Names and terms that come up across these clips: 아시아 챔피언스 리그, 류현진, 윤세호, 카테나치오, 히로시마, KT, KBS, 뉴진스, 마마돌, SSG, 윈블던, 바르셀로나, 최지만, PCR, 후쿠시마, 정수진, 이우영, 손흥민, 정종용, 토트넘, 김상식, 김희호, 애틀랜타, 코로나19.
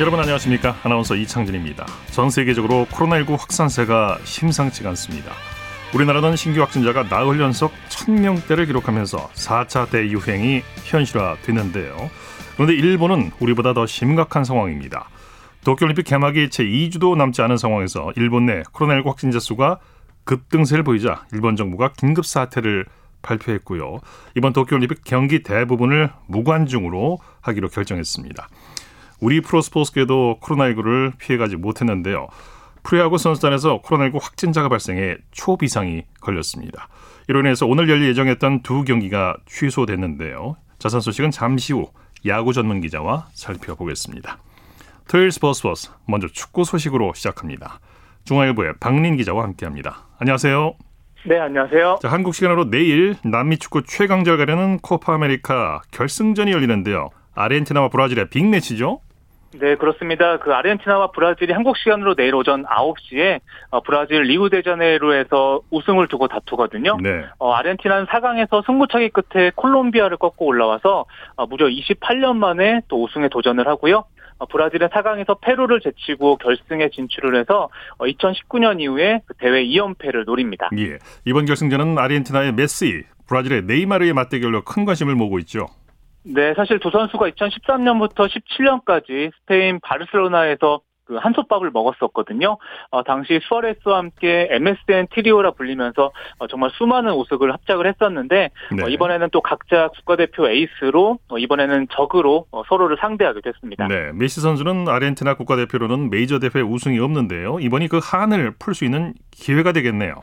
여러분 안녕하십니까? 아나운서 이창진입니다. 전 세계적으로 코로나19 확산세가 심상치가 않습니다. 우리나라는 신규 확진자가 나흘 연속 1000명대를 기록하면서 4차 대유행이 현실화되는데요. 그런데 일본은 우리보다 더 심각한 상황입니다. 도쿄올림픽 개막이 채 2주도 남지 않은 상황에서 일본 내 코로나19 확진자 수가 급등세를 보이자 일본 정부가 긴급 사태를 발표했고요. 이번 도쿄올림픽 경기 대부분을 무관중으로 하기로 결정했습니다. 우리 프로스포츠계도 코로나19를 피해가지 못했는데요. 프로야구 선수단에서 코로나19 확진자가 발생해 초비상이 걸렸습니다. 이로 인해서 오늘 열릴 예정했던 두 경기가 취소됐는데요. 자세한 소식은 잠시 후 야구 전문 기자와 살펴보겠습니다. 토요일 스포츠버스, 먼저 축구 소식으로 시작합니다. 중앙일보의 박민 기자와 함께합니다. 안녕하세요. 네, 안녕하세요. 자, 한국 시간으로 내일 남미 축구 최강자를 가리는 코파 아메리카 결승전이 열리는데요. 아르헨티나와 브라질의 빅매치죠? 네, 그렇습니다. 그 아르헨티나와 브라질이 한국 시간으로 내일 오전 9시에 브라질 리우데자네이루에서 우승을 두고 다투거든요. 네. 아르헨티나는 4강에서 승부차기 끝에 콜롬비아를 꺾고 올라와서 무려 28년 만에 또 우승에 도전을 하고요. 브라질은 4강에서 페루를 제치고 결승에 진출을 해서 2019년 이후에 그 대회 2연패를 노립니다. 예, 이번 결승전은 아르헨티나의 메시, 브라질의 네이마르의 맞대결로 큰 관심을 모으고 있죠. 네, 사실 두 선수가 2013년부터 17년까지 스페인 바르셀로나에서 그 한솥밥을 먹었었거든요. 당시 수아레스와 함께 MSN 트리오라 불리면서 정말 수많은 우승을 합작을 했었는데 네. 이번에는 또 각자 국가대표 에이스로 이번에는 적으로 서로를 상대하게 됐습니다. 네, 메시 선수는 아르헨티나 국가대표로는 메이저 대회 우승이 없는데요. 이번이 그 한을 풀 수 있는 기회가 되겠네요.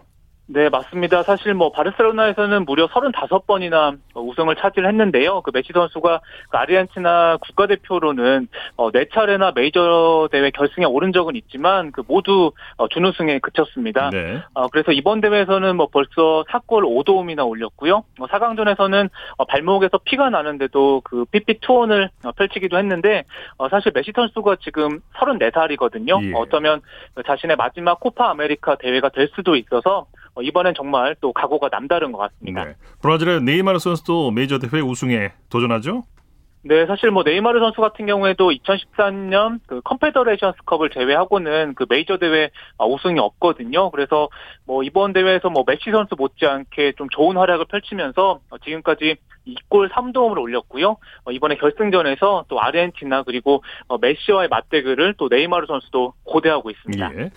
네, 맞습니다. 사실 바르셀로나에서는 무려 35번이나 우승을 차지했는데요. 그 메시 선수가 아르헨티나 국가대표로는 4차례나 메이저 대회 결승에 오른 적은 있지만 그 모두 준우승에 그쳤습니다. 네. 그래서 이번 대회에서는 벌써 4골 5도움이나 올렸고요. 4강전에서는 발목에서 피가 나는데도 그 PP2원을 펼치기도 했는데 사실 메시 선수가 지금 34살이거든요. 예. 어쩌면 자신의 마지막 코파 아메리카 대회가 될 수도 있어서 이번엔 정말 또 각오가 남다른 것 같습니다. 네. 브라질의 네이마르 선수도 메이저 대회 우승에 도전하죠? 네, 사실 네이마르 선수 같은 경우에도 2013년 그 컨페더레이션스컵을 제외하고는 그 메이저 대회 우승이 없거든요. 그래서 이번 대회에서 메시 선수 못지않게 좀 좋은 활약을 펼치면서 지금까지 2골 3도움을 올렸고요. 이번에 결승전에서 또 아르헨티나 그리고 메시와의 맞대결을 또 네이마르 선수도 고대하고 있습니다. 예.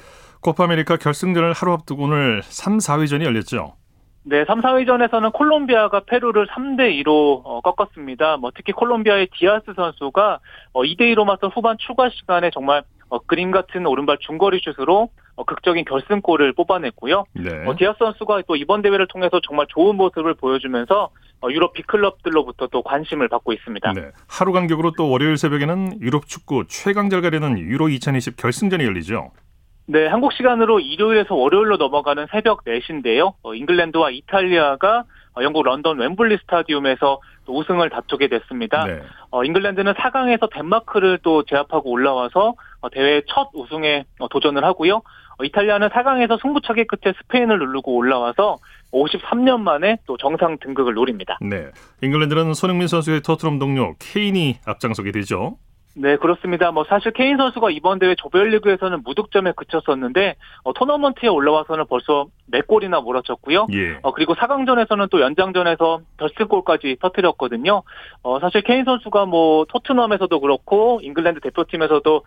코파 아메리카 결승전을 하루 앞두고 오늘 3, 4위전이 열렸죠? 네, 3, 4위전에서는 콜롬비아가 페루를 3대2로 꺾었습니다. 특히 콜롬비아의 디아스 선수가 2대2로 맞선 후반 추가 시간에 정말 그림 같은 오른발 중거리 슛으로 극적인 결승골을 뽑아냈고요. 네. 디아스 선수가 또 이번 대회를 통해서 정말 좋은 모습을 보여주면서 유럽 빅클럽들로부터 또 관심을 받고 있습니다. 네. 하루 간격으로 또 월요일 새벽에는 유럽 축구 최강자를 가리는 유로 2020 결승전이 열리죠? 네, 한국 시간으로 일요일에서 월요일로 넘어가는 새벽 4시인데요. 잉글랜드와 이탈리아가 영국 런던 웸블리 스타디움에서 또 우승을 다투게 됐습니다. 네. 잉글랜드는 4강에서 덴마크를 또 제압하고 올라와서 대회 첫 우승에 도전을 하고요. 이탈리아는 4강에서 승부차기 끝에 스페인을 누르고 올라와서 53년 만에 또 정상 등극을 노립니다. 네, 잉글랜드는 손흥민 선수의 토트넘 동료 케인이 앞장서게 되죠. 네, 그렇습니다. 사실 케인 선수가 이번 대회 조별리그에서는 무득점에 그쳤었는데 토너먼트에 올라와서는 벌써 4골이나 몰아쳤고요. 예. 그리고 4강전에서는 또 연장전에서 결승골까지 터뜨렸거든요. 사실 케인 선수가 토트넘에서도 그렇고 잉글랜드 대표팀에서도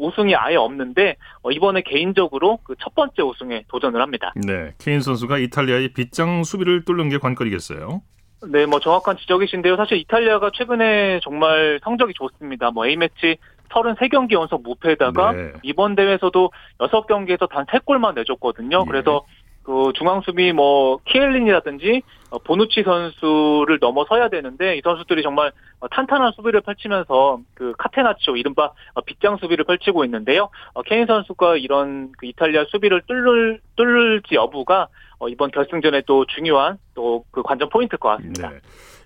우승이 아예 없는데 이번에 개인적으로 그 첫 번째 우승에 도전을 합니다. 네, 케인 선수가 이탈리아의 빗장 수비를 뚫는 게 관건이겠어요. 네, 정확한 지적이신데요. 사실 이탈리아가 최근에 정말 성적이 좋습니다. A매치 33경기 연속 무패에다가 네. 이번 대회에서도 6경기에서 단 3골만 내줬거든요. 예. 그래서 그 중앙수비 키엘린이라든지 보누치 선수를 넘어서야 되는데 이 선수들이 정말 탄탄한 수비를 펼치면서 그 카테나치오 이른바 빗장 수비를 펼치고 있는데요. 케인 선수가 이런 그 이탈리아 수비를 뚫을지 여부가 이번 결승전에 또 중요한 또 그 관전 포인트일 것 같습니다. 네.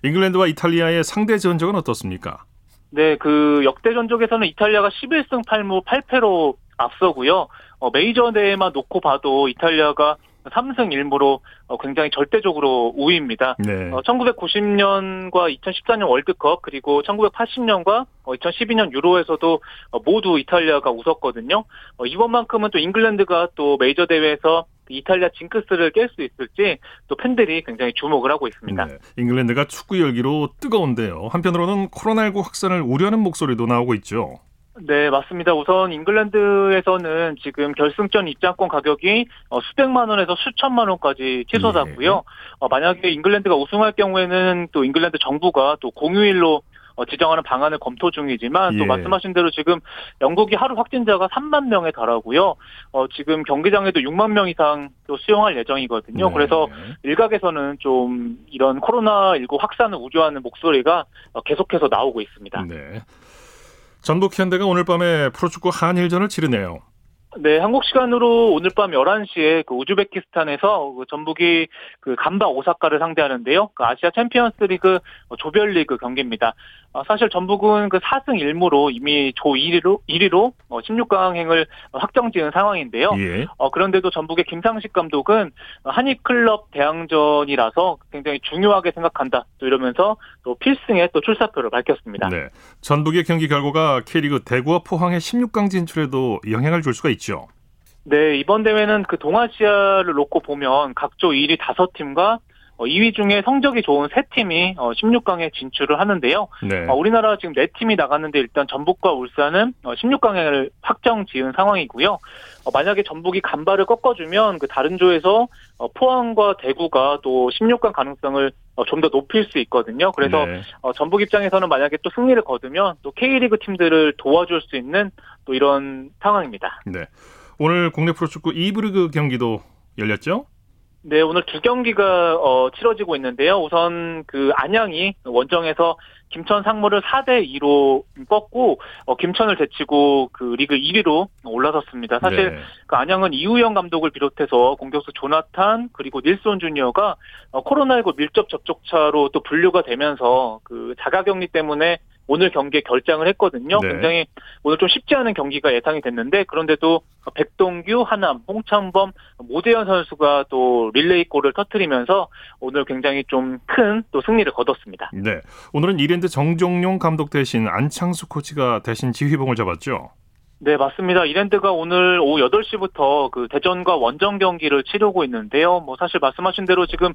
잉글랜드와 이탈리아의 상대 전적은 어떻습니까? 네, 그 역대 전적에서는 이탈리아가 11승 8무 8패로 앞서고요. 메이저 대회만 놓고 봐도 이탈리아가 3승 1무로 굉장히 절대적으로 우위입니다. 네. 1990년과 2014년 월드컵 그리고 1980년과 2012년 유로에서도 모두 이탈리아가 웃었거든요. 이번만큼은 또 잉글랜드가 또 메이저 대회에서 이탈리아 징크스를 깰 수 있을지 또 팬들이 굉장히 주목을 하고 있습니다. 네, 잉글랜드가 축구 열기로 뜨거운데요. 한편으로는 코로나19 확산을 우려하는 목소리도 나오고 있죠. 네, 맞습니다. 우선 잉글랜드에서는 지금 결승전 입장권 가격이 수백만 원에서 수천만 원까지 치솟았고요. 네. 만약에 잉글랜드가 우승할 경우에는 또 잉글랜드 정부가 또 공휴일로 지정하는 방안을 검토 중이지만 또 말씀하신 대로 지금 영국이 하루 확진자가 3만 명에 달하고요. 지금 경기장에도 6만 명 이상 또 수용할 예정이거든요. 네. 그래서 일각에서는 좀 이런 코로나19 확산을 우려하는 목소리가 계속해서 나오고 있습니다. 네. 전북 현대가 오늘 밤에 프로축구 한일전을 치르네요. 네, 한국 시간으로 오늘 밤 11시에 그 우즈베키스탄에서 전북이 그 간바 오사카를 상대하는데요. 그 아시아 챔피언스 리그 조별리그 경기입니다. 사실 전북은 그 4승 1무로 이미 조 1위로 16강행을 확정지은 상황인데요. 예. 그런데도 전북의 김상식 감독은 한일클럽 대항전이라서 굉장히 중요하게 생각한다. 또 이러면서 또 필승의 또 출사표를 밝혔습니다. 네, 전북의 경기 결과가 K리그 대구와 포항의 16강 진출에도 영향을 줄 수가 있죠. 네, 이번 대회는 그 동아시아를 놓고 보면 각 조 1위 5팀과 2위 중에 성적이 좋은 3팀이 16강에 진출을 하는데요. 네. 우리나라 지금 4팀이 나갔는데 일단 전북과 울산은 16강을 확정 지은 상황이고요. 만약에 전북이 간발을 꺾어주면 그 다른 조에서 포항과 대구가 또 16강 가능성을 좀 더 높일 수 있거든요. 그래서 네. 전북 입장에서는 만약에 또 승리를 거두면 또 K리그 팀들을 도와줄 수 있는 또 이런 상황입니다. 네. 오늘 국내 프로축구 2부 리그 경기도 열렸죠? 네, 오늘 두 경기가 치러지고 있는데요. 우선 그 안양이 원정에서 김천 상무를 4대2로 꺾고 김천을 제치고 그 리그 1위로 올라섰습니다. 사실 네. 그 안양은 이우영 감독을 비롯해서 공격수 조나탄 그리고 닐손 주니어가 코로나19 밀접 접촉차로 또 분류가 되면서 그 자가격리 때문에 오늘 경기에 결장을 했거든요. 네. 굉장히 오늘 좀 쉽지 않은 경기가 예상이 됐는데 그런데도 백동규, 하남, 홍찬범, 모재현 선수가 또 릴레이 골을 터뜨리면서 오늘 굉장히 좀 큰 또 승리를 거뒀습니다. 네, 오늘은 이랜드 정종용 감독 대신 안창수 코치가 대신 지휘봉을 잡았죠. 네, 맞습니다. 이랜드가 오늘 오후 8시부터 그 대전과 원정 경기를 치르고 있는데요. 뭐 사실 말씀하신 대로 지금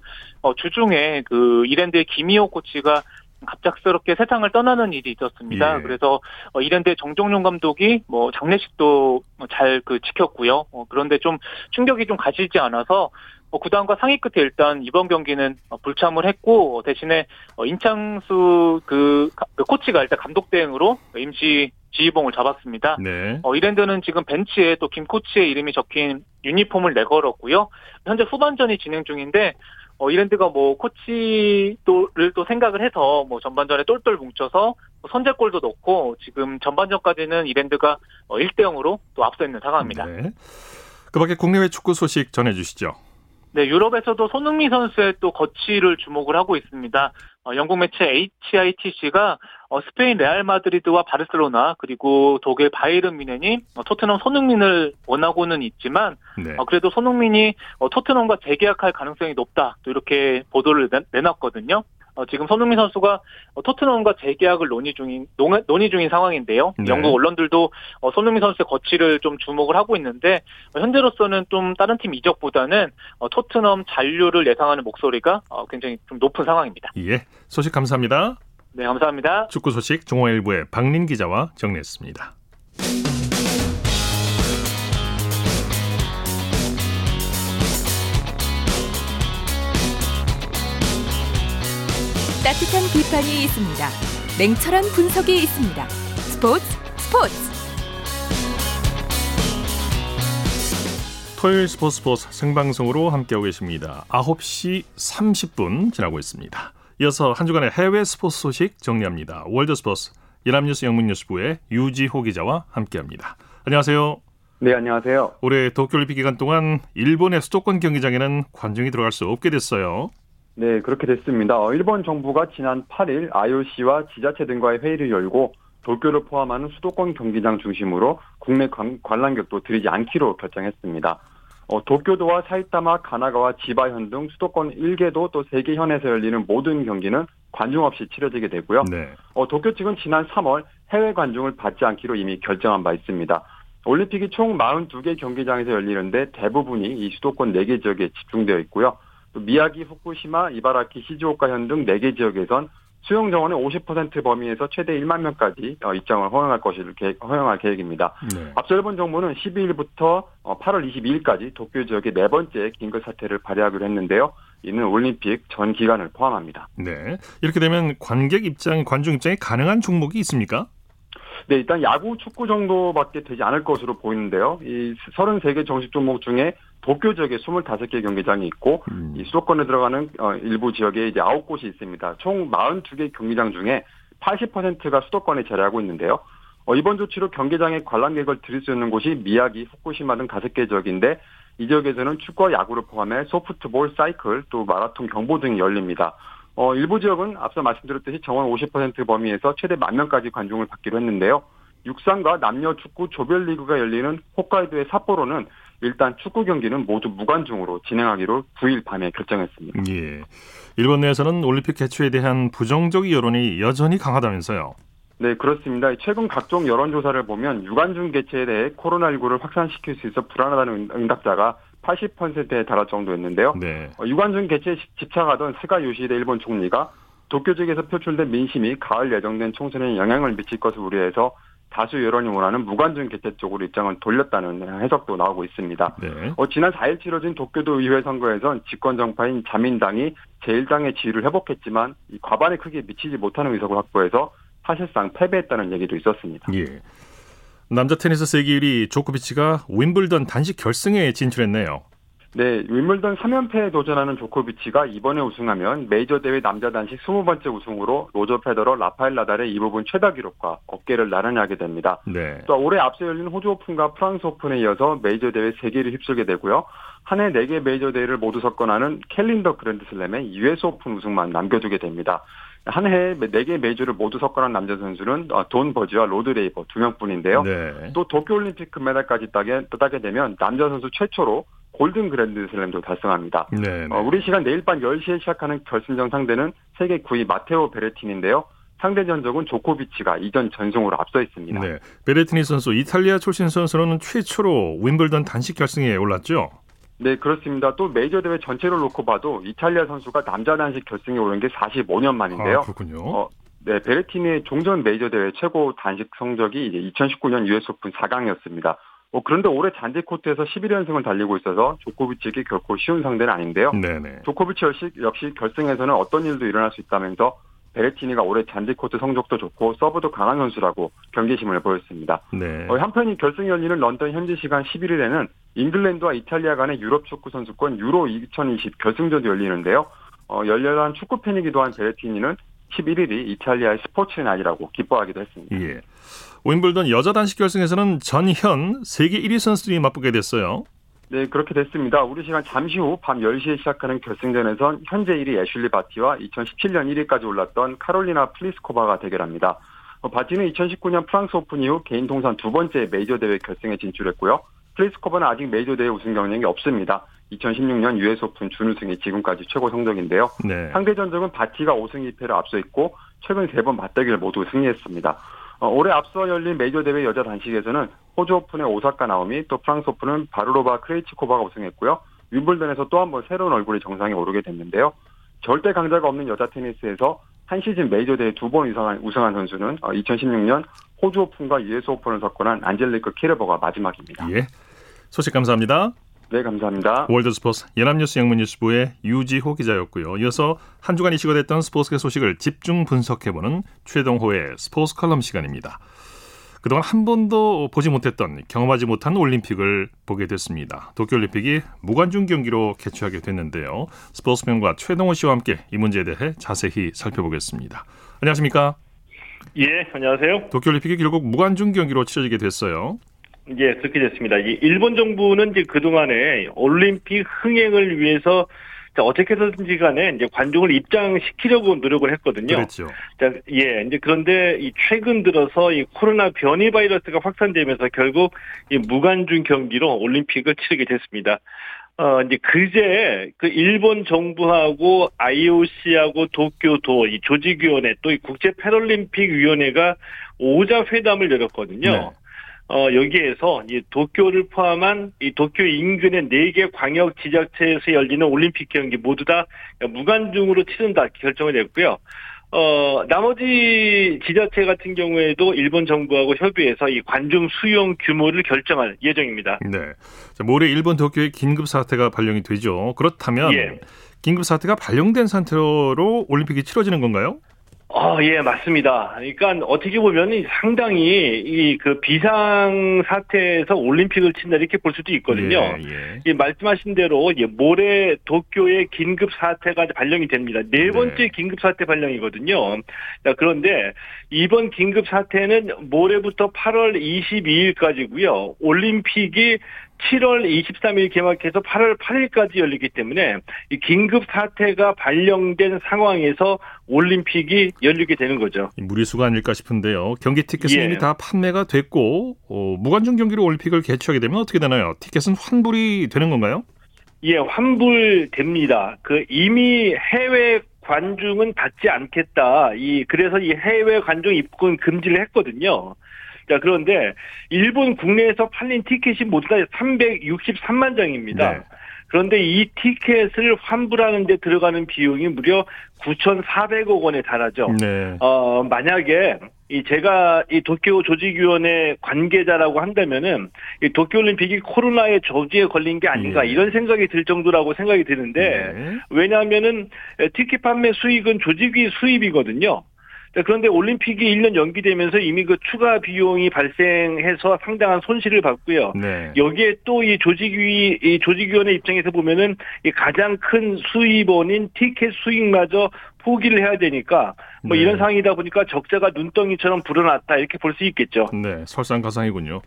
주중에 그 이랜드의 김희호 코치가 갑작스럽게 세상을 떠나는 일이 있었습니다. 예. 그래서 이랜드의 정종용 감독이 뭐 장례식도 잘 그 지켰고요. 그런데 좀 충격이 좀 가시지 않아서 구단과 상의 끝에 일단 이번 경기는 불참을 했고 대신에 임창수 그 코치가 일단 감독 대행으로 임시 지휘봉을 잡았습니다. 네. 이랜드는 지금 벤치에 또 김 코치의 이름이 적힌 유니폼을 내걸었고요. 현재 후반전이 진행 중인데 이랜드가 뭐 코치를 또 생각을 해서 뭐 전반전에 똘똘 뭉쳐서 선제골도 넣고 지금 전반전까지는 이랜드가 1대0으로 또 앞서 있는 상황입니다. 네. 그 밖에 국내외 축구 소식 전해주시죠. 네, 유럽에서도 손흥민 선수의 또 거취를 주목을 하고 있습니다. 영국 매체 HITC가 스페인 레알 마드리드와 바르셀로나 그리고 독일 바이에른 뮌헨이 토트넘 손흥민을 원하고는 있지만 네. 그래도 손흥민이 토트넘과 재계약할 가능성이 높다. 또 이렇게 보도를 내놨거든요. 지금 손흥민 선수가 토트넘과 재계약을 논의 중인 상황인데요. 네. 영국 언론들도 손흥민 선수의 거취를 좀 주목을 하고 있는데 현재로서는 좀 다른 팀 이적보다는 토트넘 잔류를 예상하는 목소리가 굉장히 좀 높은 상황입니다. 예, 소식 감사합니다. 네, 감사합니다. 축구 소식 중앙일보의 박민 기자와 정리했습니다. 따뜻한 비판이 있습니다. 냉철한 분석이 있습니다. 스포츠. 토요일 스포츠 생방송으로 함께하고 계십니다. 9시 30분 지나고 있습니다. 이어서 한 주간의 해외 스포츠 소식 정리합니다. 월드 스포츠 연합뉴스 영문뉴스부의 유지호 기자와 함께합니다. 안녕하세요. 네, 안녕하세요. 올해 도쿄올림픽 기간 동안 일본의 수도권 경기장에는 관중이 들어갈 수 없게 됐어요. 네, 그렇게 됐습니다. 일본 정부가 지난 8일 IOC와 지자체 등과의 회의를 열고 도쿄를 포함하는 수도권 경기장 중심으로 국내 관람객도 들이지 않기로 결정했습니다. 도쿄도와 사이타마, 가나가와, 지바현 등 수도권 1개도 또 3개 현에서 열리는 모든 경기는 관중 없이 치러지게 되고요. 네. 도쿄 측은 지난 3월 해외 관중을 받지 않기로 이미 결정한 바 있습니다. 올림픽이 총 42개 경기장에서 열리는데 대부분이 이 수도권 4개 지역에 집중되어 있고요. 또 미야기, 후쿠시마, 이바라키, 시즈오카 현 등 4개 지역에선 수용 정원의 50% 범위에서 최대 1만 명까지 입장을 허용할 계획입니다. 네. 앞서 일본 정부는 12일부터 8월 22일까지 도쿄 지역의 네 번째 긴급 사태를 발효하기로 했는데요. 이는 올림픽 전 기간을 포함합니다. 네, 이렇게 되면 관중 입장이 가능한 종목이 있습니까? 네, 일단 야구, 축구 정도밖에 되지 않을 것으로 보이는데요. 이 33개 정식 종목 중에 도쿄 지역에 25개 경기장이 있고 이 수도권에 들어가는 일부 지역에 이제 9곳이 있습니다. 총 42개 경기장 중에 80%가 수도권에 자리하고 있는데요. 이번 조치로 경기장에 관람객을 들일 수 있는 곳이 미야기, 후쿠시마 등 5개 지역인데 이 지역에서는 축구와 야구를 포함해 소프트볼, 사이클, 또 마라톤, 경보 등이 열립니다. 일부 지역은 앞서 말씀드렸듯이 정원 50% 범위에서 최대 1만 명까지 관중을 받기로 했는데요. 육상과 남녀 축구 조별리그가 열리는 홋카이도의 삿포로는 일단 축구 경기는 모두 무관중으로 진행하기로 9일 밤에 결정했습니다. 예. 일본 내에서는 올림픽 개최에 대한 부정적인 여론이 여전히 강하다면서요. 네, 그렇습니다. 최근 각종 여론조사를 보면 유관중 개최에 대해 코로나19를 확산시킬 수 있어 불안하다는 응답자가 80%에 달할 정도였는데요. 네. 유관중 개최에 집착하던 스가 요시히데 일본 총리가 도쿄 지역에서 표출된 민심이 가을 예정된 총선에 영향을 미칠 것을 우려해서 다수 여론이 원하는 무관중 개최 쪽으로 입장을 돌렸다는 해석도 나오고 있습니다. 네. 지난 4일 치러진 도쿄도 의회 선거에선 집권정파인 자민당이 제1당의 지위를 회복했지만 이 과반의 크기에 미치지 못하는 의석을 확보해서 사실상 패배했다는 얘기도 있었습니다. 예. 남자 테니스 세계 1위 조코비치가 윈블던 단식 결승에 진출했네요. 네, 윈블던 3연패에 도전하는 조코비치가 이번에 우승하면 메이저 대회 남자 단식 20번째 우승으로 로저 페더러, 라파엘 나달의 이 부분 최다 기록과 어깨를 나란히 하게 됩니다. 네. 또 올해 앞서 열린 호주 오픈과 프랑스 오픈에 이어서 메이저 대회 3개를 휩쓸게 되고요. 한 해 4개 메이저 대회를 모두 석권하는 캘린더 그랜드슬램의 US 오픈 우승만 남겨두게 됩니다. 한 해에 4개의 메이저를 모두 석권한 남자 선수는 돈 버지와 로드 레이버 2명뿐인데요. 네. 또 도쿄올림픽 금메달까지 따게 되면 남자 선수 최초로 골든 그랜드슬램도 달성합니다. 네. 우리 시간 내일 밤 10시에 시작하는 결승전 상대는 세계 9위 마테오 베레티니인데요. 상대 전적은 조코비치가 이전 전승으로 앞서 있습니다. 네. 베레티니 선수, 이탈리아 출신 선수로는 최초로 윈블던 단식 결승에 올랐죠? 네, 그렇습니다. 또 메이저 대회 전체를 놓고 봐도 이탈리아 선수가 남자 단식 결승에 오른 게 45년 만인데요. 아, 그렇군요. 네, 베레티니의 종전 메이저 대회 최고 단식 성적이 이제 2019년 US 오픈 4강이었습니다. 그런데 올해 잔디 코트에서 11연승을 달리고 있어서 조코비치에게 결코 쉬운 상대는 아닌데요. 네네. 조코비치 역시 결승에서는 어떤 일도 일어날 수 있다면서 베레티니가 올해 잔디 코트 성적도 좋고 서브도 강한 선수라고 경계심을 보였습니다. 네. 한편 결승이 열리는 런던 현지 시간 11일에는 잉글랜드와 이탈리아 간의 유럽 축구 선수권 유로 2020 결승전도 열리는데요. 열렬한 축구 팬이기도 한 베레티니는 11일이 이탈리아의 스포츠의 날이라고 기뻐하기도 했습니다. 예. 윈블던 여자 단식 결승에서는 전현 세계 1위 선수들이 맞붙게 됐어요. 네, 그렇게 됐습니다. 우리 시간 잠시 후 밤 10시에 시작하는 결승전에선 현재 1위 애슐리 바티와 2017년 1위까지 올랐던 카롤리나 플리스코바가 대결합니다. 바티는 2019년 프랑스 오픈 이후 개인 통산 2번째 메이저 대회 결승에 진출했고요. 플리스코바는 아직 메이저 대회 우승 경력이 없습니다. 2016년 US 오픈 준우승이 지금까지 최고 성적인데요. 네. 상대 전적은 바티가 5승 2패를 앞서 있고 최근 3번 맞대결 모두 승리했습니다. 올해 앞서 열린 메이저 대회 여자 단식에서는 호주 오픈의 오사카 나오미, 또 프랑스 오픈은 바르로바 크레이치코바가 우승했고요. 윈블던에서 또 한 번 새로운 얼굴이 정상에 오르게 됐는데요. 절대 강자가 없는 여자 테니스에서 한 시즌 메이저 대회 2번 이상 우승한 선수는 2016년 호주 오픈과 US 오픈을 석권한 안젤리크 키르버가 마지막입니다. 예. 소식 감사합니다. 네, 감사합니다. 월드스포츠 연합뉴스 영문뉴스부의 유지호 기자였고요. 이어서 한 주간 이슈가 됐던 스포츠계 소식을 집중 분석해보는 최동호의 스포츠 칼럼 시간입니다. 그동안 한 번도 보지 못했던, 경험하지 못한 올림픽을 보게 됐습니다. 도쿄올림픽이 무관중 경기로 개최하게 됐는데요. 스포츠평론가 최동호 씨와 함께 이 문제에 대해 자세히 살펴보겠습니다. 안녕하십니까? 예, 안녕하세요. 도쿄올림픽이 결국 무관중 경기로 치러지게 됐어요. 예, 그렇게 됐습니다. 일본 정부는 이제 그동안에 올림픽 흥행을 위해서 자, 어떻게든지 간에 이제 관중을 입장시키려고 노력을 했거든요. 그렇죠. 자, 예, 이제 그런데 이 최근 들어서 이 코로나 변이 바이러스가 확산되면서 결국 이 무관중 경기로 올림픽을 치르게 됐습니다. 이제 그제 그 일본 정부하고 IOC하고 도쿄도 이 조직위원회 또 이 국제 패럴림픽 위원회가 5자 회담을 열었거든요. 네. 여기에서 이 도쿄를 포함한 이 도쿄 인근의 4개 광역 지자체에서 열리는 올림픽 경기 모두 다 무관중으로 치른다 결정을 냈고요. 나머지 지자체 같은 경우에도 일본 정부하고 협의해서 이 관중 수용 규모를 결정할 예정입니다. 네. 자, 모레 일본 도쿄에 긴급 사태가 발령이 되죠. 그렇다면 예. 긴급 사태가 발령된 상태로 올림픽이 치러지는 건가요? 예, 맞습니다. 그러니까 어떻게 보면 상당히 이 그 비상 사태에서 올림픽을 친다 이렇게 볼 수도 있거든요. 예. 이 말씀하신 대로 예, 모레 도쿄의 긴급 사태가 발령이 됩니다. 네 번째 네. 긴급 사태 발령이거든요. 자, 그런데 이번 긴급 사태는 모레부터 8월 22일까지고요. 올림픽이 7월 23일 개막해서 8월 8일까지 열리기 때문에 이 긴급 사태가 발령된 상황에서 올림픽이 열리게 되는 거죠. 무리수가 아닐까 싶은데요. 경기 티켓은 예. 이미 다 판매가 됐고 무관중 경기로 올림픽을 개최하게 되면 어떻게 되나요? 티켓은 환불이 되는 건가요? 예, 환불됩니다. 그 이미 해외 관중은 받지 않겠다. 그래서 이 해외 관중 입국 금지를 했거든요. 자, 그런데 일본 국내에서 팔린 티켓이 모두 다 363만 장입니다. 네. 그런데 이 티켓을 환불하는 데 들어가는 비용이 무려 9,400억 원에 달하죠. 네. 만약에 제가 이 도쿄 조직위원회 관계자라고 한다면은 이 도쿄올림픽이 코로나의 저주에 걸린 게 아닌가 네. 이런 생각이 들 정도라고 생각이 드는데 네. 왜냐하면은 티켓 판매 수익은 조직위 수입이거든요. 그런데 올림픽이 1년 연기되면서 이미 그 추가 비용이 발생해서 상당한 손실을 봤고요. 네. 여기에 또 이 조직위원회 입장에서 보면은 이 가장 큰 수입원인 티켓 수익마저 포기를 해야 되니까 뭐 네. 이런 상황이다 보니까 적자가 눈덩이처럼 불어났다 이렇게 볼 수 있겠죠. 네, 설상가상이군요.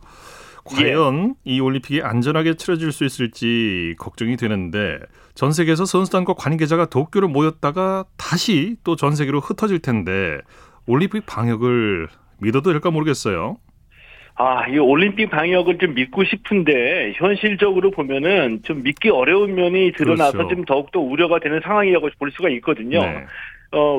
과연 예. 이 올림픽이 안전하게 치러질 수 있을지 걱정이 되는데 전 세계에서 선수단과 관계자가 도쿄로 모였다가 다시 또 전 세계로 흩어질 텐데 올림픽 방역을 믿어도 될까 모르겠어요. 이 올림픽 방역을 좀 믿고 싶은데 현실적으로 보면은 좀 믿기 어려운 면이 드러나서 그렇죠. 좀 더욱더 우려가 되는 상황이라고 볼 수가 있거든요. 네.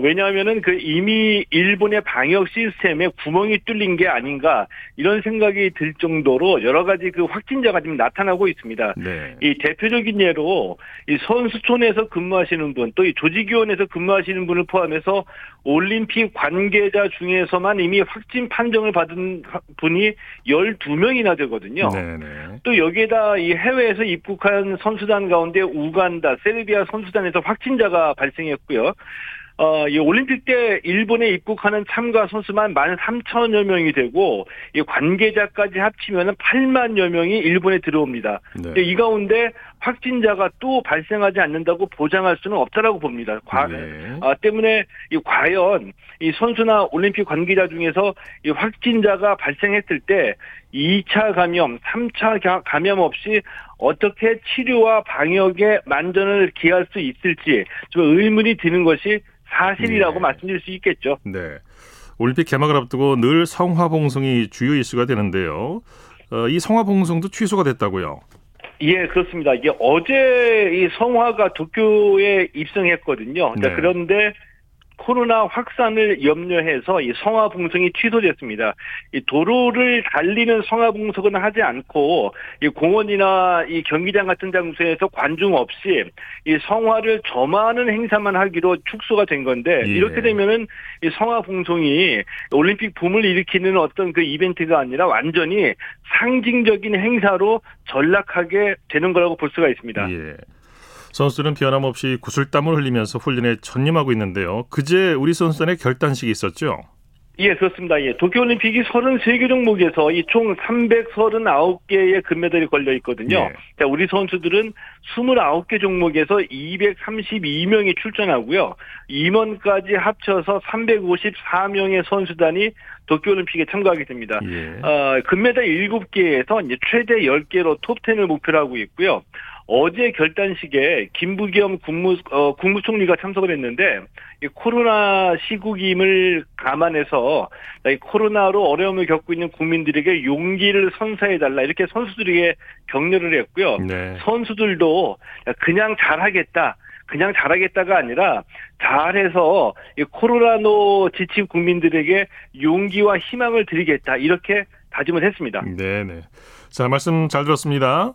왜냐하면은 그 이미 일본의 방역 시스템에 구멍이 뚫린 게 아닌가 이런 생각이 들 정도로 여러 가지 그 확진자가 지금 나타나고 있습니다. 네. 이 대표적인 예로 이 선수촌에서 근무하시는 분, 또 이 조직위원회에서 근무하시는 분을 포함해서 올림픽 관계자 중에서만 이미 확진 판정을 받은 분이 12명이나 되거든요. 네네. 또 여기에다 이 해외에서 입국한 선수단 가운데 우간다, 세르비아 선수단에서 확진자가 발생했고요. 이 올림픽 때 일본에 입국하는 참가 선수만 13,000여 명이 되고 이 관계자까지 합치면은 8만여 명이 일본에 들어옵니다. 네. 이 가운데 확진자가 또 발생하지 않는다고 보장할 수는 없다라고 봅니다. 네. 때문에 이 과연 이 선수나 올림픽 관계자 중에서 이 확진자가 발생했을 때 2차 감염, 3차 감염 없이 어떻게 치료와 방역에 만전을 기할 수 있을지 좀 의문이 드는 것이 사실이라고 네. 말씀드릴 수 있겠죠. 네. 올림픽 개막을 앞두고 늘 성화봉송이 주요 이슈가 되는데요. 이 성화봉송도 취소가 됐다고요? 예, 그렇습니다. 이게 어제 이 성화가 도쿄에 입성했거든요. 네. 자, 그런데 코로나 확산을 염려해서 이 성화봉송이 취소됐습니다. 이 도로를 달리는 성화봉송은 하지 않고 이 공원이나 이 경기장 같은 장소에서 관중 없이 이 성화를 점화하는 행사만 하기로 축소가 된 건데 예. 이렇게 되면은 이 성화봉송이 올림픽 붐을 일으키는 어떤 그 이벤트가 아니라 완전히 상징적인 행사로 전락하게 되는 거라고 볼 수가 있습니다. 예. 선수들은 변함없이 구슬땀을 흘리면서 훈련에 전념하고 있는데요. 그제 우리 선수단의 결단식이 있었죠? 예, 그렇습니다. 예, 도쿄올림픽이 33개 종목에서 이 총 339개의 금메달이 걸려 있거든요. 예. 자, 우리 선수들은 29개 종목에서 232명이 출전하고요. 임원까지 합쳐서 354명의 선수단이 도쿄올림픽에 참가하게 됩니다. 예. 금메달 7개에서 이제 최대 10개로 톱10을 목표로 하고 있고요. 어제 결단식에 김부겸 국무총리가 참석을 했는데 이 코로나 시국임을 감안해서 이 코로나로 어려움을 겪고 있는 국민들에게 용기를 선사해달라 이렇게 선수들에게 격려를 했고요. 네. 선수들도 그냥 잘하겠다. 그냥 잘하겠다가 아니라 잘해서 이 코로나로 지친 국민들에게 용기와 희망을 드리겠다 이렇게 다짐을 했습니다. 네네. 자, 말씀 잘 들었습니다.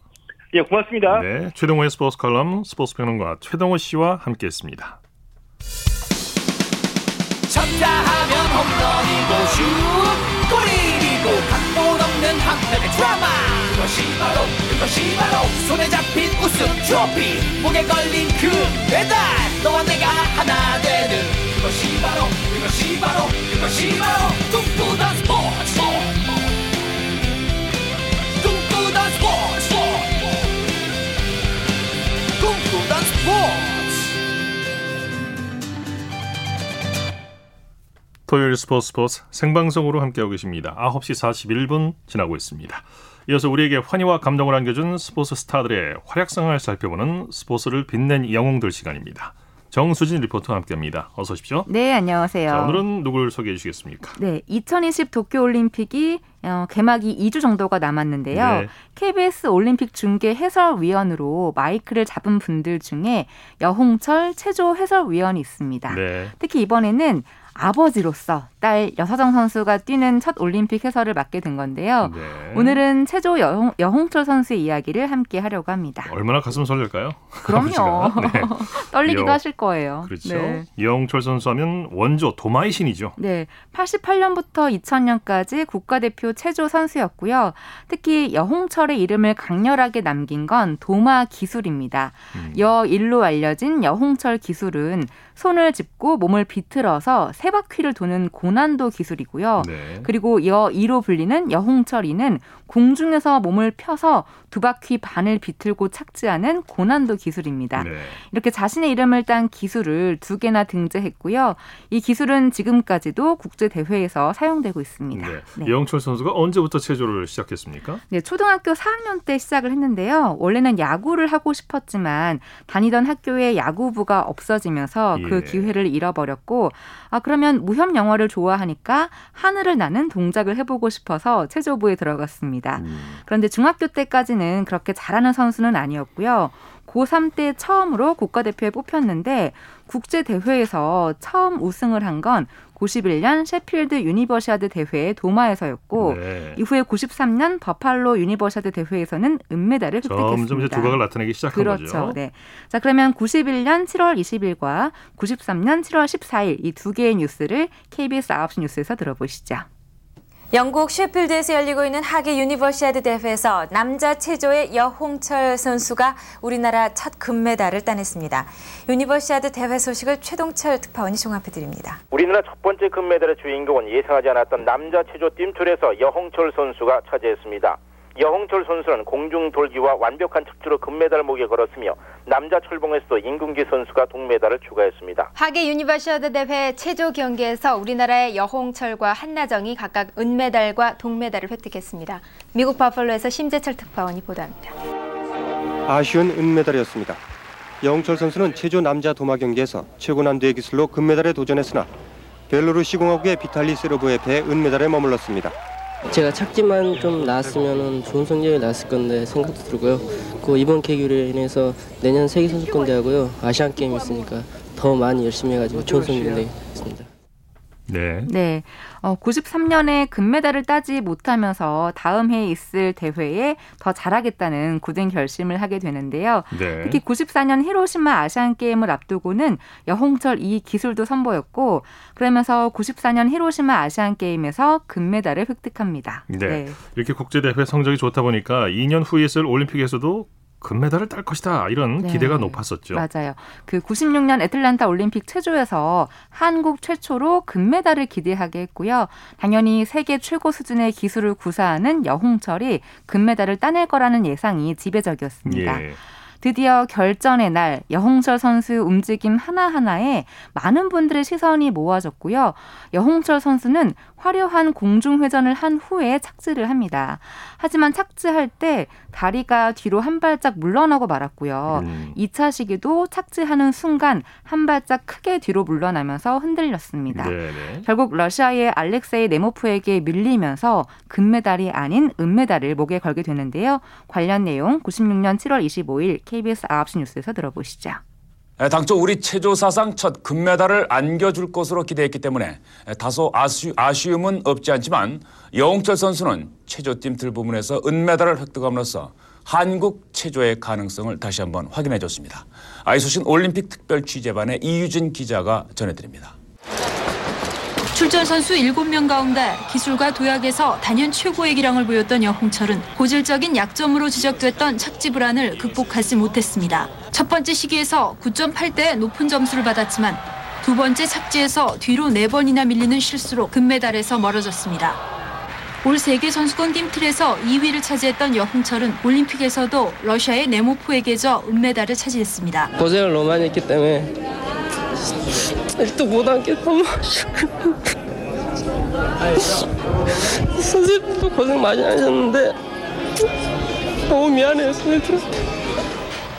예, 고맙습니다. 네, 최동호의 스포츠 칼럼 스포츠 평론가 최동호 씨와 함께했습니다. 쳤다 하면 홈런이고 슛 골인이고 각본 없는 한편의 드라마 그것이 바로 손에 잡힌 우승 트로피 목에 걸린 그 배달 너와 내가 하나 되는 그것이 바로 꿈꾸던 스포츠 토요일 스포츠 생방송으로 함께하고 계십니다. 9시 41분 지나고 있습니다. 이어서 우리에게 환희와 감동을 안겨준 스포츠 스타들의 활약상을 살펴보는 스포츠를 빛낸 영웅들 시간입니다. 정수진 리포터와 함께합니다. 어서 오십시오. 네, 안녕하세요. 자, 오늘은 누구를 소개해 주시겠습니까? 네, 2020 도쿄올림픽이 개막이 2주 정도가 남았는데요. 네. KBS 올림픽 중계 해설위원으로 마이크를 잡은 분들 중에 여홍철 체조 해설위원이 있습니다. 네. 특히 이번에는 아버지로서 딸 여서정 선수가 뛰는 첫 올림픽 해설을 맡게 된 건데요. 네. 오늘은 체조 여홍철 선수의 이야기를 함께 하려고 합니다. 얼마나 가슴 설렐까요? 그럼요. 네. 떨리기도 하실 거예요. 그렇죠. 네. 여홍철 선수 하면 원조 도마의 신이죠. 네. 88년부터 2000년까지 국가대표 체조 선수였고요. 특히 여홍철의 이름을 강렬하게 남긴 건 도마 기술입니다. 여일로 알려진 여홍철 기술은 손을 짚고 몸을 비틀어서 세 바퀴를 도는 고난도 기술이고요. 네. 그리고 여이로 불리는 여홍철이는 공중에서 몸을 펴서 두 바퀴 반을 비틀고 착지하는 고난도 기술입니다. 네. 이렇게 자신의 이름을 딴 기술을 두 개나 등재했고요. 이 기술은 지금까지도 국제대회에서 사용되고 있습니다. 네. 네. 여홍철 선수가 언제부터 체조를 시작했습니까? 네, 초등학교 4학년 때 시작을 했는데요. 원래는 야구를 하고 싶었지만 다니던 학교에 야구부가 없어지면서 그 기회를 잃어버렸고 그러면 무협 영화를 좋아하니까 하늘을 나는 동작을 해보고 싶어서 체조부에 들어갔습니다. 그런데 중학교 때까지는 그렇게 잘하는 선수는 아니었고요. 고3 때 처음으로 국가대표에 뽑혔는데 국제대회에서 처음 우승을 한 건 91년 셰필드 유니버시아드 대회의 도마에서였고 네. 이후에 93년 버팔로 유니버시아드 대회에서는 은메달을 획득했습니다. 점점 이제 두각을 나타내기 시작한 거죠. 네. 자, 그러면 91년 7월 20일과 93년 7월 14일 이 두 개의 뉴스를 KBS 9시 뉴스에서 들어보시죠. 영국 셰필드에서 열리고 있는 하계 유니버시아드 대회에서 남자 체조의 여홍철 선수가 우리나라 첫 금메달을 따냈습니다. 유니버시아드 대회 소식을 최동철 특파원이 종합해드립니다. 우리나라 첫 번째 금메달의 주인공은 예상하지 않았던 남자 체조 뜀틀에서 여홍철 선수가 차지했습니다. 여홍철 선수는 공중 돌기와 완벽한 척추로 금메달을 목에 걸었으며 남자 철봉에서도 임금기 선수가 동메달을 추가했습니다. 하계 유니버시아드 대회 체조 경기에서 우리나라의 여홍철과 한나정이 각각 은메달과 동메달을 획득했습니다. 미국 버팔로에서 심재철 특파원이 보도합니다. 아쉬운 은메달이었습니다. 여홍철 선수는 체조 남자 도마 경기에서 최고 난도의 기술로 금메달에 도전했으나 벨로루시 공화국의 비탈리 세로브에 패해 은메달에 머물렀습니다. 제가 착지만 좀 나왔으면 좋은 성적이 나왔을 건데 생각도 들고요. 그 이번 계기로 인해서 내년 세계선수권대회하고요. 아시안게임이 있으니까 더 많이 열심히 해가지고 좋은 성적이 내겠습니다. 네. 네. 93년에 금메달을 따지 못하면서 다음 해에 있을 대회에 더 잘하겠다는 고된 결심을 하게 되는데요. 네. 특히 94년 히로시마 아시안게임을 앞두고는 여홍철 이 기술도 선보였고 그러면서 94년 히로시마 아시안게임에서 금메달을 획득합니다. 네. 네. 이렇게 국제대회 성적이 좋다 보니까 2년 후에 있을 올림픽에서도 금메달을 딸 것이다 이런 네, 기대가 높았었죠. 맞아요. 그 96년 애틀랜타 올림픽 체조에서 한국 최초로 금메달을 기대하게 했고요. 당연히 세계 최고 수준의 기술을 구사하는 여홍철이 금메달을 따낼 거라는 예상이 지배적이었습니다. 예. 드디어 결전의 날 여홍철 선수의 움직임 하나하나에 많은 분들의 시선이 모아졌고요. 여홍철 선수는 화려한 공중회전을 한 후에 착지를 합니다. 하지만 착지할 때 다리가 뒤로 한 발짝 물러나고 말았고요. 2차 시기도 착지하는 순간 한 발짝 크게 뒤로 물러나면서 흔들렸습니다. 네네. 결국 러시아의 알렉세이 네모프에게 밀리면서 금메달이 아닌 은메달을 목에 걸게 되는데요. 관련 내용 96년 7월 25일 KBS 9시 뉴스에서 들어보시죠. 당초 우리 체조 사상 첫 금메달을 안겨줄 것으로 기대했기 때문에 다소 아쉬움은 없지 않지만 여홍철 선수는 체조팀 들 부문에서 은메달을 획득함으로써 한국 체조의 가능성을 다시 한번 확인해줬습니다. 이 소식 올림픽 특별 취재반의 이유진 기자가 전해드립니다. 출전 선수 7명 가운데 기술과 도약에서 단연 최고의 기량을 보였던 여홍철은 고질적인 약점으로 지적됐던 착지 불안을 극복하지 못했습니다. 첫 번째 시기에서 9.8대의 높은 점수를 받았지만 두 번째 착지에서 뒤로 4번이나 밀리는 실수로 금메달에서 멀어졌습니다. 올 세계 선수권 팀틀에서 2위를 차지했던 여홍철은 올림픽에서도 러시아의 네모프에게 져 은메달을 차지했습니다. 고생을 너무 많이 했기 때문에 일도 못 앉겠고 선생님도 고생 많이 하셨는데 너무 미안해요.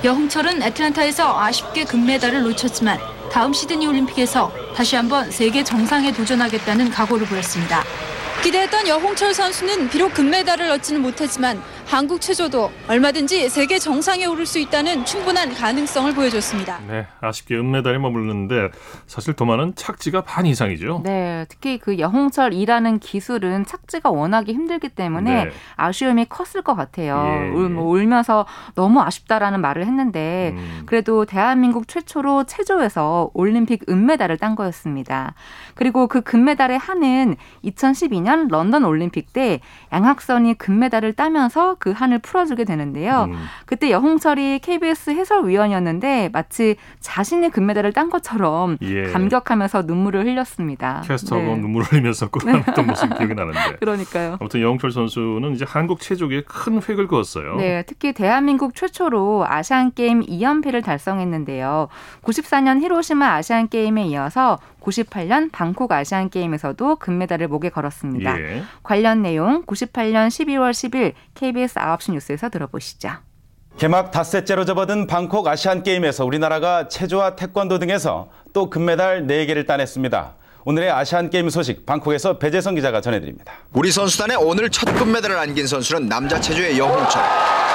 여홍철은 애틀랜타에서 아쉽게 금메달을 놓쳤지만 다음 시드니 올림픽에서 다시 한번 세계 정상에 도전하겠다는 각오를 보였습니다. 기대했던 여홍철 선수는 비록 금메달을 얻지는 못했지만 한국 체조도 얼마든지 세계 정상에 오를 수 있다는 충분한 가능성을 보여줬습니다. 네, 아쉽게 은메달에 머물렀는데 사실 더 많은 착지가 반 이상이죠. 네, 특히 그 여홍철이라는 기술은 착지가 워낙에 힘들기 때문에 네. 아쉬움이 컸을 것 같아요. 예. 울면서 너무 아쉽다라는 말을 했는데 그래도 대한민국 최초로 체조에서 올림픽 은메달을 딴 거였습니다. 그리고 그 금메달의 한은 2012년 런던 올림픽 때 양학선이 금메달을 따면서 그 한을 풀어주게 되는데요. 그때 여홍철이 KBS 해설위원이었는데 마치 자신이 금메달을 딴 것처럼 예. 감격하면서 눈물을 흘렸습니다. 캐스터가 네. 눈물을 흘리면서 꼬라했던 모습이 기억이 나는데. 그러니까요. 아무튼 여홍철 선수는 이제 한국 체조계에 큰 획을 그었어요. 네, 특히 대한민국 최초로 아시안게임 2연패를 달성했는데요. 94년 히로시마 아시안게임에 이어서 98년 방콕 아시안게임에서도 금메달을 목에 걸었습니다. 예. 관련 내용 98년 12월 10일 KBS 9시 뉴스에서 들어보시죠. 개막 닷새째로 접어든 방콕 아시안게임에서 우리나라가 체조와 태권도 등에서 또 금메달 4개를 따냈습니다. 오늘의 아시안게임 소식 방콕에서 배재성 기자가 전해드립니다. 우리 선수단의 오늘 첫 금메달을 안긴 선수는 남자 체조의 여홍철.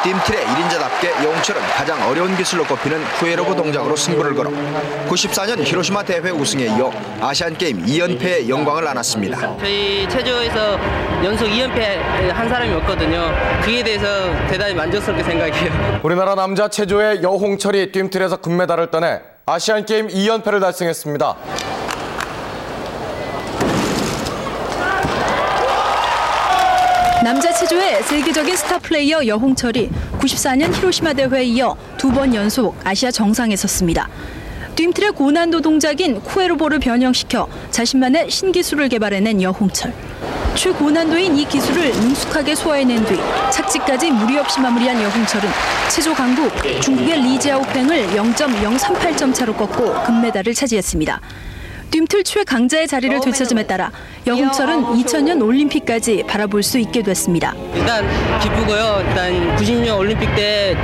팀틀의 1인자답게 여홍철은 가장 어려운 기술로 꼽히는 쿠에로브 동작으로 승부를 걸어 94년 히로시마 대회 우승에 이어 아시안게임 2연패의 영광을 안았습니다. 저희 체조에서 연속 2연패 한 사람이 없거든요. 그에 대해서 대단히 만족스럽게 생각해요. 우리나라 남자 체조의 여홍철이 팀틀에서 금메달을 따내 아시안게임 2연패를 달성했습니다. 남자 체조의 세계적인 스타 플레이어 여홍철이 94년 히로시마 대회에 이어 2번 연속 아시아 정상에 섰습니다. 뜀틀의 고난도 동작인 쿠에로보를 변형시켜 자신만의 신기술을 개발해낸 여홍철. 최고난도인 이 기술을 능숙하게 소화해낸 뒤 착지까지 무리 없이 마무리한 여홍철은 체조 강국 중국의 리지아오팽을 0.038점 차로 꺾고 금메달을 차지했습니다. 뜀틀 최강자의 자리를 되찾음에 따라 여홍철은 2000년 올림픽까지 바라볼 수 있게 됐습니다. 일단 기쁘고요. 일단 96년 올림픽 때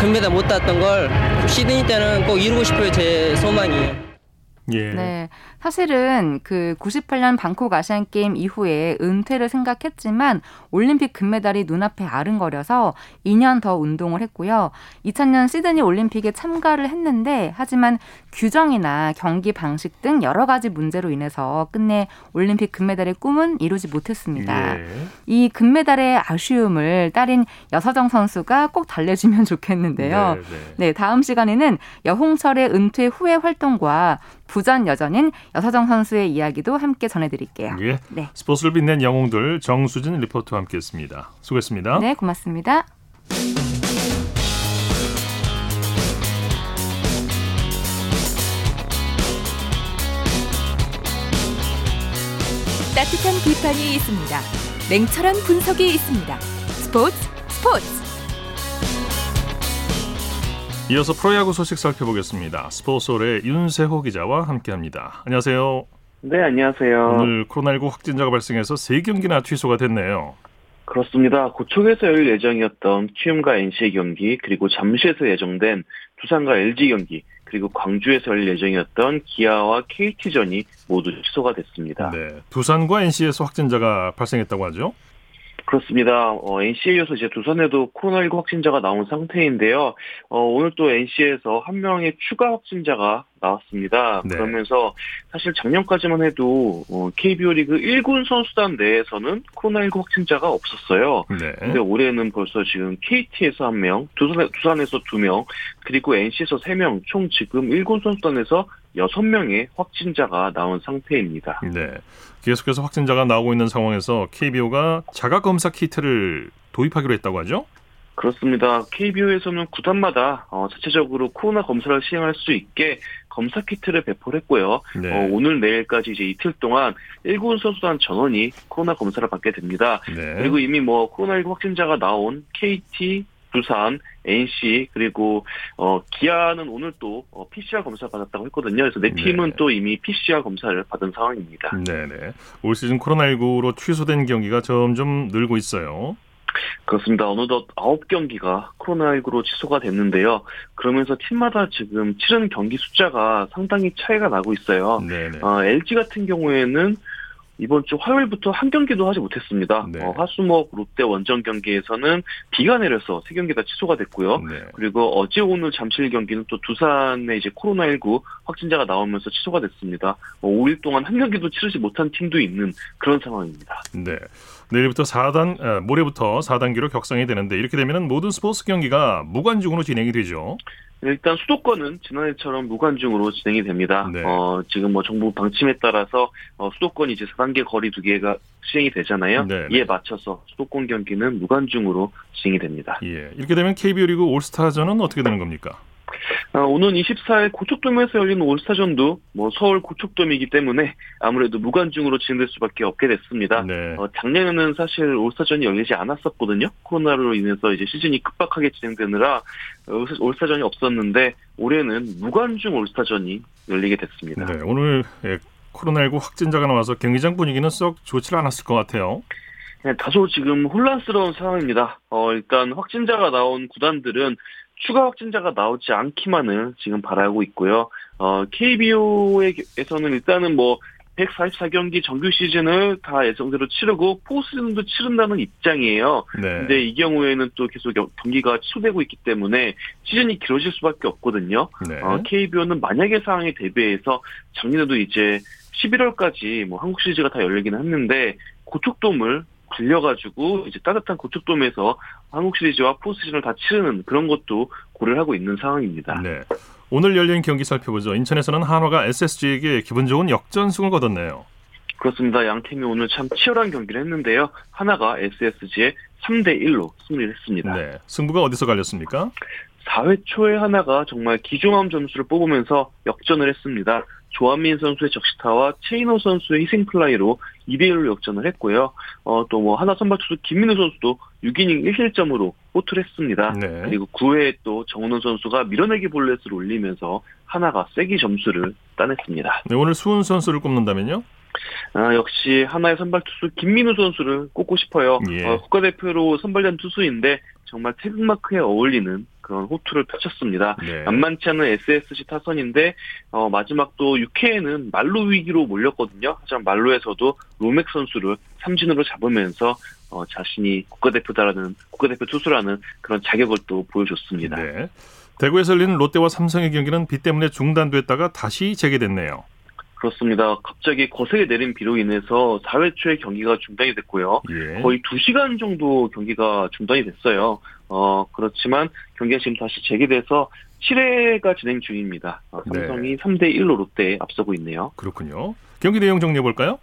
금메달 못 땄던 걸 시드니 때는 꼭 이루고 싶어요. 제 소망이에요. 예. 네, 사실은 그 98년 방콕 아시안게임 이후에 은퇴를 생각했지만 올림픽 금메달이 눈앞에 아른거려서 2년 더 운동을 했고요. 2000년 시드니 올림픽에 참가를 했는데 하지만 규정이나 경기 방식 등 여러 가지 문제로 인해서 끝내 올림픽 금메달의 꿈은 이루지 못했습니다. 예. 이 금메달의 아쉬움을 딸인 여서정 선수가 꼭 달래주면 좋겠는데요. 네, 다음 시간에는 여홍철의 은퇴 후의 활동과 부전 여전인 여서정 선수의 이야기도 함께 전해드릴게요. 예. 네. 스포츠를 빛낸 영웅들 정수진 리포터와 함께했습니다. 수고했습니다. 네, 고맙습니다. 따뜻한 비판이 있습니다. 냉철한 분석이 있습니다. 스포츠. 이어서 프로야구 소식 살펴보겠습니다. 스포츠홀의 윤세호 기자와 함께합니다. 안녕하세요. 네, 안녕하세요. 오늘 코로나19 확진자가 발생해서 3경기나 취소가 됐네요. 그렇습니다. 고척에서 열릴 예정이었던 키움과 NC의 경기, 그리고 잠실에서 예정된 두산과 LG 경기, 그리고 광주에서 열릴 예정이었던 기아와 KT전이 모두 취소가 됐습니다. 네, 두산과 NC에서 확진자가 발생했다고 하죠? 그렇습니다. NC에 이어서 이제 두산에도 코로나19 확진자가 나온 상태인데요. 오늘 또 NC에서 한 명의 추가 확진자가 나왔습니다. 네. 그러면서 사실 작년까지만 해도 KBO 리그 1군 선수단 내에서는 코로나19 확진자가 없었어요. 네. 근데 올해는 벌써 지금 KT에서 1명, 두산에서 2명, 그리고 NC에서 3명, 총 지금 1군 선수단에서 6명의 확진자가 나온 상태입니다. 네. 계속해서 확진자가 나오고 있는 상황에서 KBO가 자가검사 키트를 도입하기로 했다고 하죠? 그렇습니다. KBO에서는 구단마다 자체적으로 코로나 검사를 시행할 수 있게 검사 키트를 배포를 했고요. 네. 오늘 내일까지 이제 이틀 동안 1군 선수단 전원이 코로나 검사를 받게 됩니다. 네. 그리고 이미 코로나19 확진자가 나온 KT, 두산, NC, 그리고 기아는 오늘 또 PCR 검사 받았다고 했거든요. 그래서 네 팀은 네. 또 이미 PCR 검사를 받은 상황입니다. 네네. 올 시즌 코로나19로 취소된 경기가 점점 늘고 있어요. 그렇습니다. 어느덧 9경기가 코로나19로 취소가 됐는데요. 그러면서 팀마다 지금 치른 경기 숫자가 상당히 차이가 나고 있어요. 네네. LG 같은 경우에는 이번 주 화요일부터 한 경기도 하지 못했습니다. 네. 화수목 롯데 원정 경기에서는 비가 내려서 3경기 다 취소가 됐고요. 네. 그리고 어제 오늘 잠실 경기는 또 두산에 이제 코로나19 확진자가 나오면서 취소가 됐습니다. 5일 동안 한 경기도 치르지 못한 팀도 있는 그런 상황입니다. 네. 내일부터 모레부터 4단계로 격상이 되는데 이렇게 되면 모든 스포츠 경기가 무관중으로 진행이 되죠. 일단 수도권은 지난해처럼 무관중으로 진행이 됩니다. 네. 지금 정부 방침에 따라서 수도권이 이제 4단계 거리 두기가 시행이 되잖아요. 네네. 이에 맞춰서 수도권 경기는 무관중으로 진행이 됩니다. 예. 이렇게 되면 KBO 리그 올스타전은 어떻게 되는 겁니까? 오는 24일 고척돔에서 열리는 올스타전도 서울 고척돔이기 때문에 아무래도 무관중으로 진행될 수밖에 없게 됐습니다. 네. 작년에는 사실 올스타전이 열리지 않았었거든요. 코로나로 인해서 이제 시즌이 급박하게 진행되느라 올스타전이 없었는데 올해는 무관중 올스타전이 열리게 됐습니다. 네, 오늘 코로나19 확진자가 나와서 경기장 분위기는 썩 좋지 않았을 것 같아요. 네, 다소 지금 혼란스러운 상황입니다. 일단 확진자가 나온 구단들은 추가 확진자가 나오지 않기만을 지금 바라고 있고요. KBO에서는 일단은 144경기 정규 시즌을 다 예정대로 치르고 포스즌도 치른다는 입장이에요. 네. 근데 이 경우에는 또 계속 경기가 취소되고 있기 때문에 시즌이 길어질 수밖에 없거든요. 네. KBO는 만약의 상황에 대비해서 작년에도 이제 11월까지 한국 시리즈가 다 열리긴 했는데 고척돔을 빌려가지고 이제 따뜻한 고척돔에서 한국 시리즈와 포스시즌을 다 치르는 그런 것도 고려를 하고 있는 상황입니다. 네. 오늘 열린 경기 살펴보죠. 인천에서는 한화가 SSG에게 기분 좋은 역전승을 거뒀네요. 그렇습니다. 양 팀이 오늘 참 치열한 경기를 했는데요. 하나가 SSG에 3-1로 승리를 했습니다. 네. 승부가 어디서 갈렸습니까? 4회 초에 하나가 정말 기중함 점수를 뽑으면서 역전을 했습니다. 조한민 선수의 적시타와 최인호 선수의 희생플라이로 2-1로 역전을 했고요. 또 하나 선발투수 김민우 선수도 6이닝 1실점으로 호투를 했습니다. 네. 그리고 9회에 또 정은원 선수가 밀어내기 볼넷을 올리면서 하나가 세기 점수를 따냈습니다. 네, 오늘 수훈 선수를 꼽는다면요? 역시 하나의 선발투수 김민우 선수를 꼽고 싶어요. 예. 국가대표로 선발된 투수인데 정말 태극마크에 어울리는 그런 호투를 펼쳤습니다. 네. 만만치 않은 SSG 타선인데 마지막 또 6회에는 말로 위기로 몰렸거든요. 하지만 말로에서도 로맥 선수를 삼진으로 잡으면서 자신이 국가대표 투수라는 그런 자격을 또 보여줬습니다. 네. 대구에서 열린 롯데와 삼성의 경기는 비 때문에 중단됐다가 다시 재개됐네요. 그렇습니다. 갑자기 거세게 내린 비로 인해서 4회 초에 경기가 중단이 됐고요. 예. 거의 2시간 정도 경기가 중단이 됐어요. 그렇지만 경기가 지금 다시 재개돼서 7회가 진행 중입니다. 삼성이 네. 3-1로 롯데에 앞서고 있네요. 그렇군요. 경기 내용 정리해볼까요?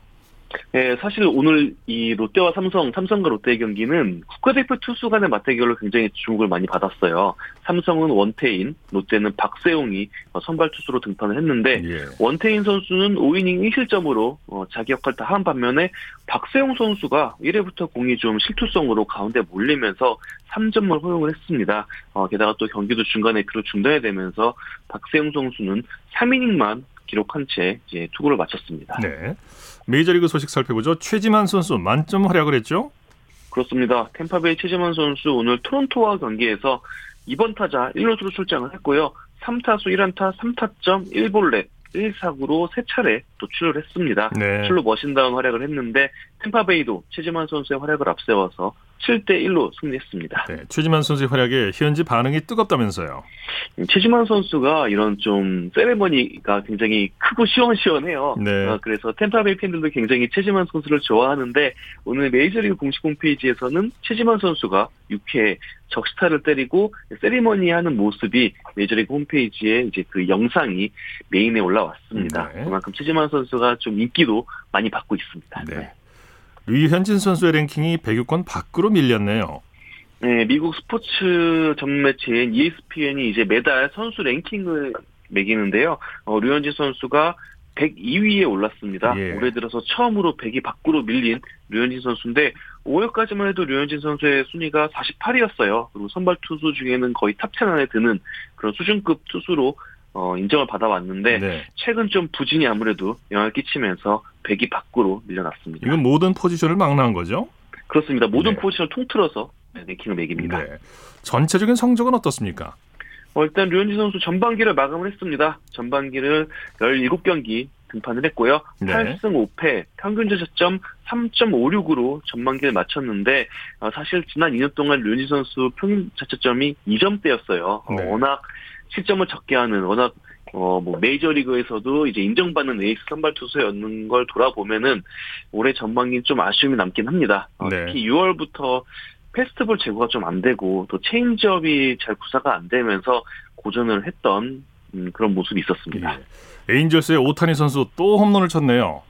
네, 사실 오늘 이 롯데와 삼성과 롯데의 경기는 국가대표 투수 간의 맞대결로 굉장히 주목을 많이 받았어요. 삼성은 원태인, 롯데는 박세웅이 선발 투수로 등판을 했는데 예. 원태인 선수는 5이닝 1실점으로 자기 역할을 다 한 반면에 박세웅 선수가 1회부터 공이 좀 실투성으로 가운데 몰리면서 3점을 허용을 했습니다. 게다가 또 경기도 중간에 비로 중단이 되면서 박세웅 선수는 3이닝만 기록한 채 이제 투구를 마쳤습니다. 네. 메이저리그 소식 살펴보죠. 최지만 선수 만점 활약을 했죠? 그렇습니다. 템파베이 최지만 선수 오늘 토론토와 경기에서 2번 타자 1루수로 출장을 했고요. 3타수 1안타 3타점 1볼넷 1사구로 3차례 또 출루를 했습니다. 네. 출루 머신다운 활약을 했는데 템파베이도 최지만 선수의 활약을 앞세워서 7대1로 승리했습니다. 네, 최지만 선수의 활약에 현지 반응이 뜨겁다면서요. 최지만 선수가 이런 좀 세레머니가 굉장히 크고 시원시원해요. 네. 그래서 템파베이 팬들도 굉장히 최지만 선수를 좋아하는데 오늘 메이저리그 공식 홈페이지에서는 최지만 선수가 6회 적시타를 때리고 세리머니하는 모습이 메이저리그 홈페이지에 이제 그 영상이 메인에 올라왔습니다. 네. 그만큼 최지만 선수가 좀 인기도 많이 받고 있습니다. 네. 류현진 선수의 랭킹이 100위권 밖으로 밀렸네요. 네, 미국 스포츠 전문 매체인 ESPN이 이제 매달 선수 랭킹을 매기는데요. 류현진 선수가 102위에 올랐습니다. 예. 올해 들어서 처음으로 100위 밖으로 밀린 류현진 선수인데 5월까지만 해도 류현진 선수의 순위가 48위였어요. 그리고 선발 투수 중에는 거의 탑10 안에 드는 그런 수준급 투수로 인정을 받아왔는데 네. 최근 좀 부진이 아무래도 영향을 끼치면서 100위 밖으로 밀려났습니다. 이건 모든 포지션을 망라한 거죠? 그렇습니다. 모든 네. 포지션을 통틀어서 랭킹을 매깁니다. 네. 전체적인 성적은 어떻습니까? 일단 류현진 선수 전반기를 마감을 했습니다. 전반기를 17경기 등판을 했고요. 네. 8승 5패, 평균자책점 3.56으로 전반기를 마쳤는데 사실 지난 2년 동안 류현진 선수 평균자책점이 2점대였어요. 네. 워낙 실점을 적게 하는 워낙 메이저리그에서도 이제 인정받는 에이스 선발 투수였는 걸 돌아보면은 올해 전반기는 좀 아쉬움이 남긴 합니다. 네. 특히 6월부터 패스트볼 제구가 좀 안 되고 또 체인지업이 잘 구사가 안 되면서 고전을 했던 그런 모습이 있었습니다. 예. 에인절스의 오타니 선수 또 홈런을 쳤네요.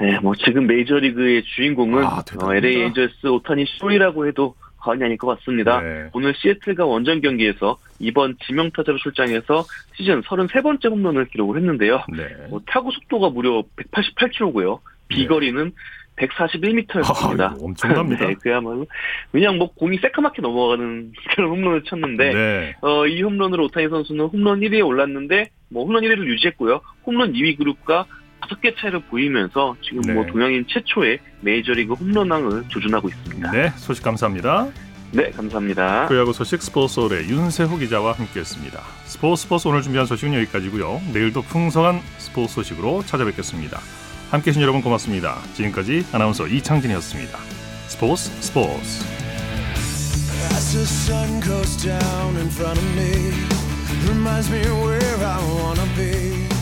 네, 지금 메이저리그의 주인공은 LA 에인절스 오타니 쇼이라고 해도 과언이 아닐 것 같습니다. 네. 오늘 시애틀과 원정 경기에서 이번 지명타자로 출장해서 시즌 33번째 홈런을 기록을 했는데요. 네. 타구 속도가 무려 188km고요. 비거리는 141m였습니다. 엄청납니다. 네, 그야말로 그냥 공이 새까맣게 넘어가는 그런 홈런을 쳤는데 네. 이 홈런으로 오타니 선수는 홈런 1위에 올랐는데 홈런 1위를 유지했고요. 홈런 2위 그룹과 5개 차이를 보이면서 지금 네. 동양인 최초의 메이저리그 홈런왕을 조준하고 있습니다. 네, 소식 감사합니다. 네, 감사합니다. 프로야구 소식 스포츠홀의 윤세호 기자와 함께했습니다. 스포츠 오늘 준비한 소식은 여기까지고요. 내일도 풍성한 스포츠 소식으로 찾아뵙겠습니다. 함께해주신 여러분 고맙습니다. 지금까지 아나운서 이창진이었습니다. 스포츠. As the sun goes down in front of me, reminds me where I wanna be.